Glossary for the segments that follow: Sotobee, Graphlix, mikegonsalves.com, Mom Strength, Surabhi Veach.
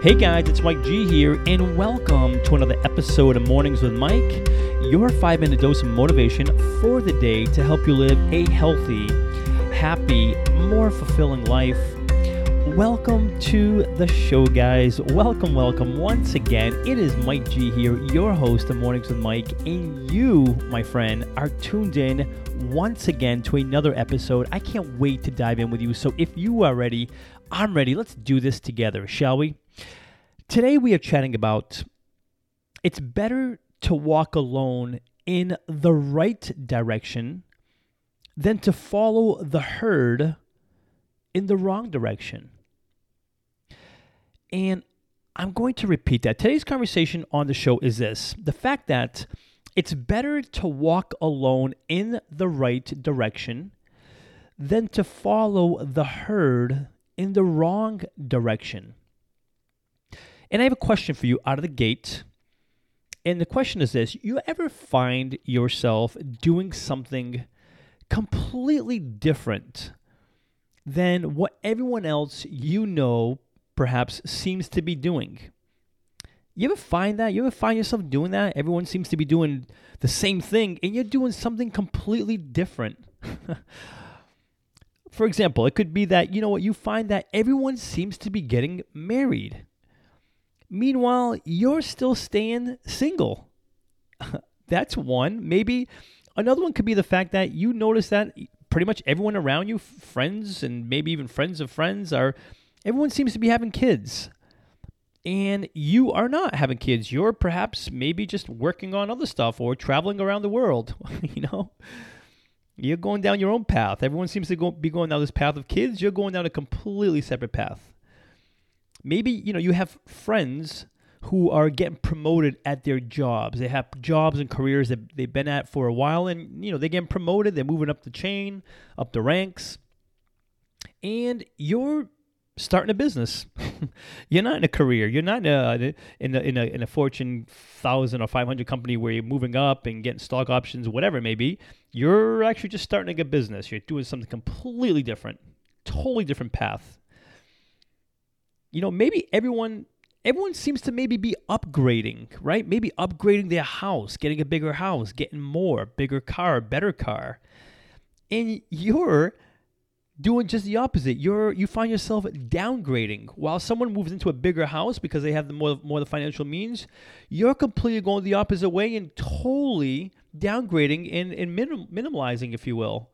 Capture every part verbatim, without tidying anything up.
Hey guys, it's Mike G here, and welcome to another episode of Mornings with Mike, your five-minute dose of motivation for the day to help you live a healthy, happy, more fulfilling life. Welcome to the show, guys. Welcome, welcome. Once again, it is Mike G here, your host of Mornings with Mike, and you, my friend, are tuned in once again to another episode. I can't wait to dive in with you, so if you are ready, I'm ready. Let's do this together, shall we? Today we are chatting about it's better to walk alone in the right direction than to follow the herd in the wrong direction. And I'm going to repeat that. Today's conversation on the show is this: the fact that it's better to walk alone in the right direction than to follow the herd in the wrong direction. And I have a question for you out of the gate. And the question is this: you ever find yourself doing something completely different than what everyone else you know perhaps seems to be doing? You ever find that? You ever find yourself doing that? Everyone seems to be doing the same thing, and you're doing something completely different. For example, it could be that, you know what, you find that everyone seems to be getting married. Meanwhile, you're still staying single. That's one. Maybe another one could be the fact that you notice that pretty much everyone around you, friends and maybe even friends of friends, are everyone seems to be having kids. And you are not having kids. You're perhaps maybe just working on other stuff or traveling around the world. You know, you're going down your own path. Everyone seems to go, be going down this path of kids. You're going down a completely separate path. Maybe, you know, you have friends who are getting promoted at their jobs. They have jobs and careers that they've been at for a while, and, you know, they're getting promoted. They're moving up the chain, up the ranks. And you're starting a business. You're not in a career. You're not in a, in a, in a, in a Fortune one thousand or five hundred company where you're moving up and getting stock options, whatever it may be. You're actually just starting a business. You're doing something completely different, totally different path. You know, maybe everyone everyone seems to maybe be upgrading, right? Maybe upgrading their house, getting a bigger house, getting more, bigger car, better car. And you're doing just the opposite. You're you find yourself downgrading. While someone moves into a bigger house because they have the more more the financial means, you're completely going the opposite way and totally downgrading and, and minim, minimalizing, if you will.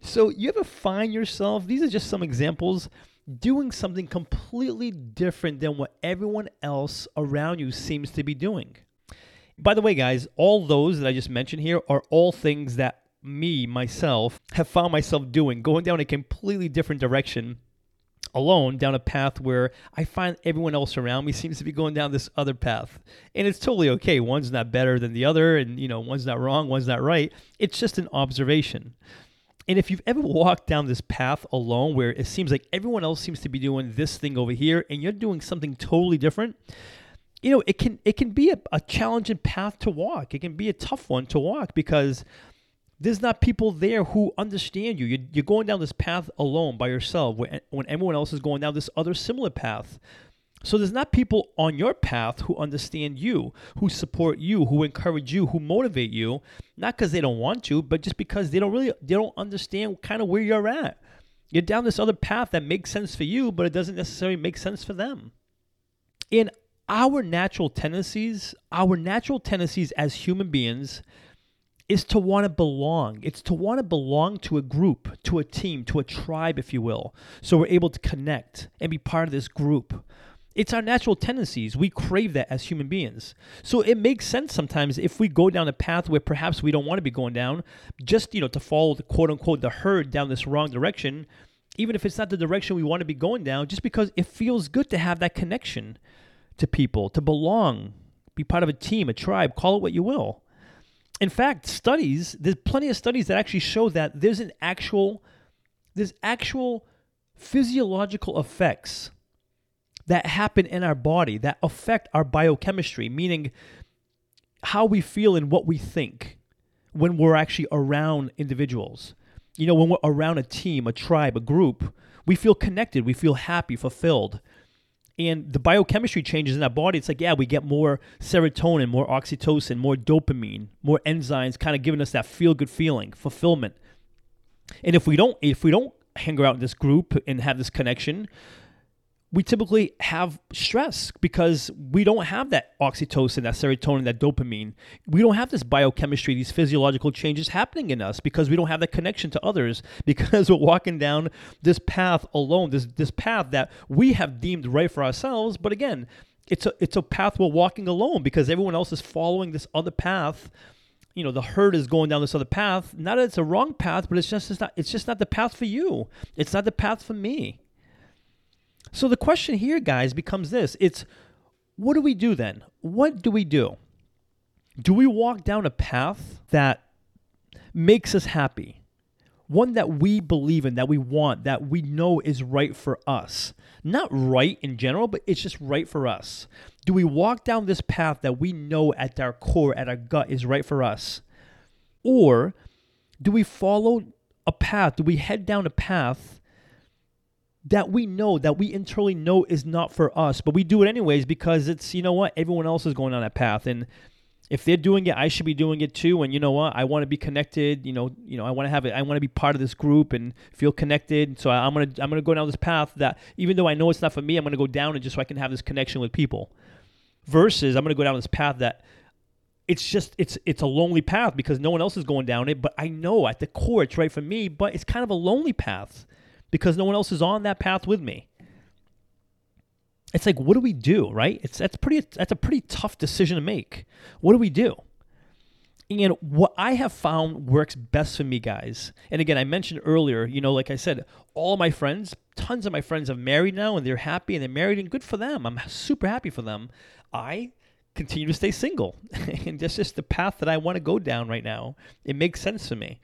So you ever find yourself, these are just some examples, doing something completely different than what everyone else around you seems to be doing. By the way, guys, all those that I just mentioned here are all things that me, myself, have found myself doing, going down a completely different direction alone, down a path where I find everyone else around me seems to be going down this other path. And it's totally okay. One's not better than the other, and, you know, one's not wrong, one's not right. It's just an observation. And if you've ever walked down this path alone where it seems like everyone else seems to be doing this thing over here and you're doing something totally different, you know, it can it can be a, a challenging path to walk. It can be a tough one to walk because there's not people there who understand you. You're, you're going down this path alone by yourself when, when everyone else is going down this other similar path. So there's not people on your path who understand you, who support you, who encourage you, who motivate you, not because they don't want to, but just because they don't really, they don't understand kind of where you're at. You're down this other path that makes sense for you, but it doesn't necessarily make sense for them. In our natural tendencies, our natural tendencies as human beings is to want to belong. It's to want to belong to a group, to a team, to a tribe, if you will. So we're able to connect and be part of this group. It's our natural tendencies. We crave that as human beings. So it makes sense sometimes if we go down a path where perhaps we don't want to be going down, just, you know, to follow the quote unquote the herd down this wrong direction, even if it's not the direction we want to be going down, just because it feels good to have that connection to people, to belong, be part of a team, a tribe, call it what you will. In fact, studies, there's plenty of studies that actually show that there's an actual, there's actual physiological effects that happen in our body that affect our biochemistry, meaning how we feel and what we think when we're actually around individuals. You know, when we're around a team, a tribe, a group, we feel connected, we feel happy, fulfilled. And the biochemistry changes in that body. It's like, yeah, we get more serotonin, more oxytocin, more dopamine, more enzymes, kind of giving us that feel-good feeling, fulfillment. And if we don't, if we don't hang around in this group and have this connection, we typically have stress because we don't have that oxytocin, that serotonin, that dopamine. We don't have this biochemistry, these physiological changes happening in us because we don't have that connection to others, because we're walking down this path alone, this this path that we have deemed right for ourselves. But again, it's a it's a path we're walking alone because everyone else is following this other path. You know, the herd is going down this other path. Not that it's a wrong path, but it's just it's not it's just not the path for you. It's not the path for me. So the question here, guys, becomes this. It's, what do we do then? What do we do? Do we walk down a path that makes us happy? One that we believe in, that we want, that we know is right for us. Not right in general, but it's just right for us. Do we walk down this path that we know at our core, at our gut, is right for us? Or do we follow a path? Do we head down a path that we know, that we internally know is not for us, but we do it anyways because it's, you know what, everyone else is going on that path. And if they're doing it, I should be doing it too. And you know what, I want to be connected. You know, you know, I want to have it. I want to be part of this group and feel connected. So I'm going to, I'm going to go down this path that even though I know it's not for me, I'm going to go down it just so I can have this connection with people, versus I'm going to go down this path that it's just, it's, it's a lonely path because no one else is going down it. But I know at the core, it's right for me, but it's kind of a lonely path, because no one else is on that path with me. It's like, what do we do, right? It's that's pretty that's a pretty tough decision to make. What do we do? And what I have found works best for me, guys. And again, I mentioned earlier, you know, like I said, all my friends, tons of my friends are married now, and they're happy, and they're married, and good for them. I'm super happy for them. I continue to stay single, and that's just the path that I want to go down right now. It makes sense to me.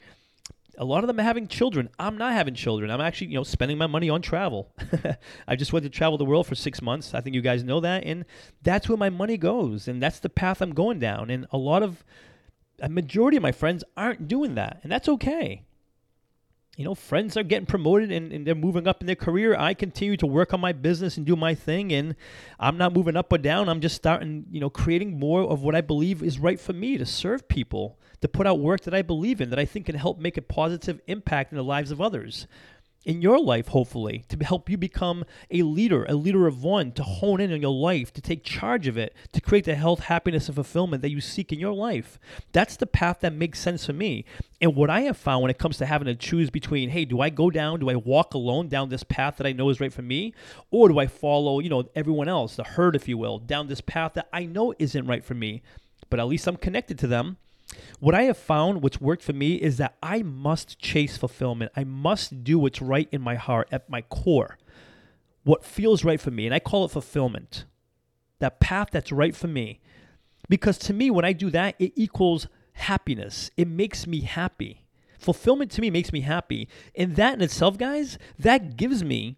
A lot of them are having children. I'm not having children. I'm actually, you know, spending my money on travel. I just went to travel the world for six months. I think you guys know that. And that's where my money goes. And that's the path I'm going down. And a lot of, a majority of my friends aren't doing that. And that's okay. You know, friends are getting promoted and, and they're moving up in their career. I continue to work on my business and do my thing. And I'm not moving up or down. I'm just starting, you know, creating more of what I believe is right for me, to serve people, to put out work that I believe in, that I think can help make a positive impact in the lives of others, in your life, hopefully, to help you become a leader, a leader of one, to hone in on your life, to take charge of it, to create the health, happiness, and fulfillment that you seek in your life. That's the path that makes sense for me. And what I have found when it comes to having to choose between, hey, do I go down, do I walk alone down this path that I know is right for me? Or do I follow, you know, everyone else, the herd, if you will, down this path that I know isn't right for me, but at least I'm connected to them? What I have found, what's worked for me, is that I must chase fulfillment. I must do what's right in my heart, at my core, what feels right for me. And I call it fulfillment, that path that's right for me. Because to me, when I do that, it equals happiness. It makes me happy. Fulfillment to me makes me happy. And that in itself, guys, that gives me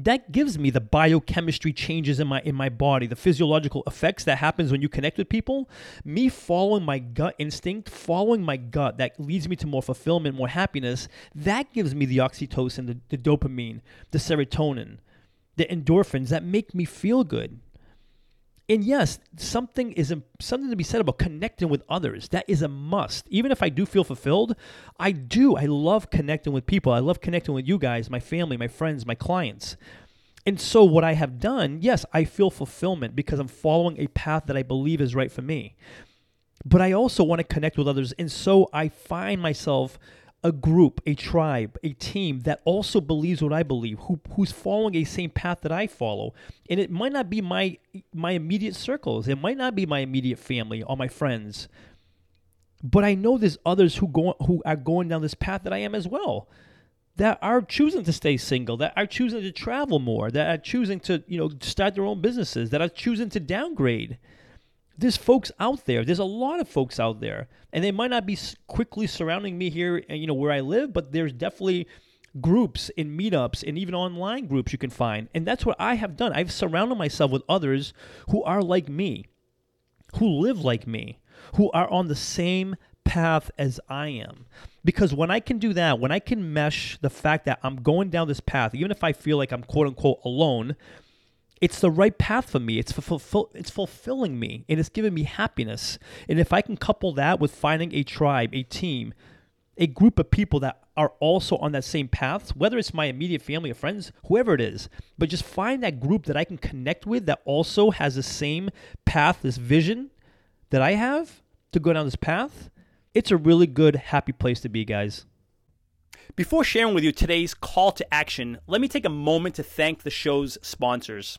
That gives me the biochemistry changes in my in my body, the physiological effects that happens when you connect with people. Me following my gut instinct, following my gut, that leads me to more fulfillment, more happiness. That gives me the oxytocin, the, the dopamine, the serotonin, the endorphins that make me feel good. And yes, something is something to be said about connecting with others. That is a must. Even if I do feel fulfilled, I do. I love connecting with people. I love connecting with you guys, my family, my friends, my clients. And so what I have done, yes, I feel fulfillment because I'm following a path that I believe is right for me. But I also want to connect with others. And so I find myself a group, a tribe, a team that also believes what I believe, who who's following a same path that I follow. And it might not be my my immediate circles. It might not be my immediate family or my friends. But I know there's others who go who are going down this path that I am as well, that are choosing to stay single, that are choosing to travel more, that are choosing to, you know, start their own businesses, that are choosing to downgrade. There's folks out there. There's a lot of folks out there, and they might not be quickly surrounding me here, you know, where I live, but there's definitely groups and meetups and even online groups you can find, and that's what I have done. I've surrounded myself with others who are like me, who live like me, who are on the same path as I am, because when I can do that, when I can mesh the fact that I'm going down this path, even if I feel like I'm quote-unquote alone, it's the right path for me. It's fulfill, it's fulfilling me, and it's giving me happiness. And if I can couple that with finding a tribe, a team, a group of people that are also on that same path, whether it's my immediate family or friends, whoever it is, but just find that group that I can connect with that also has the same path, this vision that I have to go down this path, it's a really good, happy place to be, guys. Before sharing with you today's call to action, let me take a moment to thank the show's sponsors.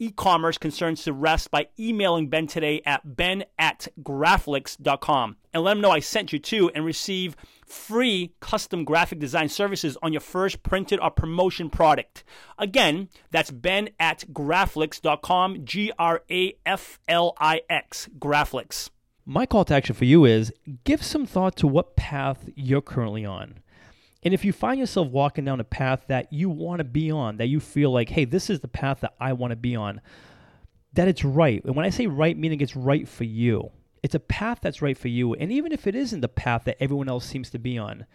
e-commerce concerns to rest by emailing Ben today at ben at graphlix dot com and let him know I sent you to and receive free custom graphic design services on your first printed or promotion product. Again, that's ben at graphlix dot com, G R A F L I X, Graphlix. My call to action for you is give some thought to what path you're currently on. And if you find yourself walking down a path that you want to be on, that you feel like, hey, this is the path that I want to be on, that it's right. And when I say right, meaning it's right for you. It's a path that's right for you. And even if it isn't the path that everyone else seems to be on,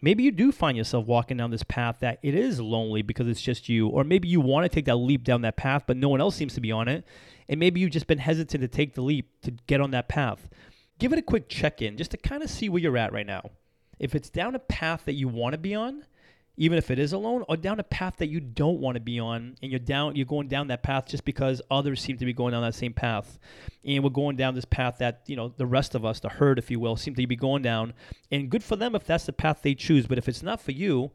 maybe you do find yourself walking down this path that it is lonely because it's just you. Or maybe you want to take that leap down that path, but no one else seems to be on it. And maybe you've just been hesitant to take the leap to get on that path. Give it a quick check-in just to kind of see where you're at right now. If it's down a path that you want to be on, even if it is alone, or down a path that you don't want to be on, and you're down, you're going down that path just because others seem to be going down that same path, and we're going down this path that, you know, the rest of us, the herd, if you will, seem to be going down, and good for them if that's the path they choose, but if it's not for you,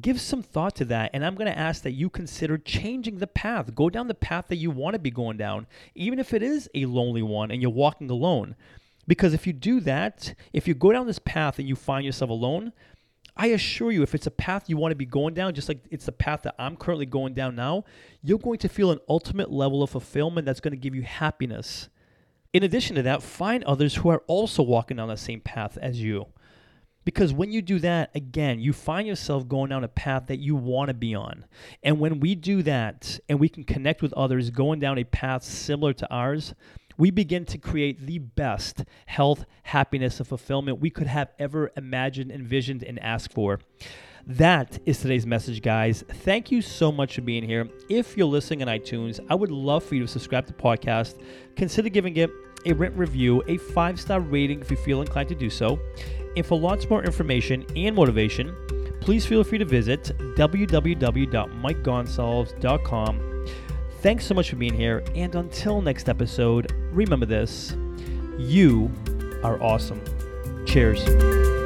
give some thought to that, and I'm going to ask that you consider changing the path. Go down the path that you want to be going down, even if it is a lonely one and you're walking alone. Because if you do that, if you go down this path and you find yourself alone, I assure you, if it's a path you want to be going down, just like it's the path that I'm currently going down now, you're going to feel an ultimate level of fulfillment that's going to give you happiness. In addition to that, find others who are also walking down the same path as you. Because when you do that, again, you find yourself going down a path that you want to be on. And when we do that and we can connect with others going down a path similar to ours, we begin to create the best health, happiness, and fulfillment we could have ever imagined, envisioned, and asked for. That is today's message, guys. Thank you so much for being here. If you're listening on iTunes, I would love for you to subscribe to the podcast. Consider giving it a written review, a five-star rating if you feel inclined to do so. And for lots more information and motivation, please feel free to visit w w w dot mike gonsalves dot com. Thanks so much for being here, and until next episode, remember this, you are awesome. Cheers.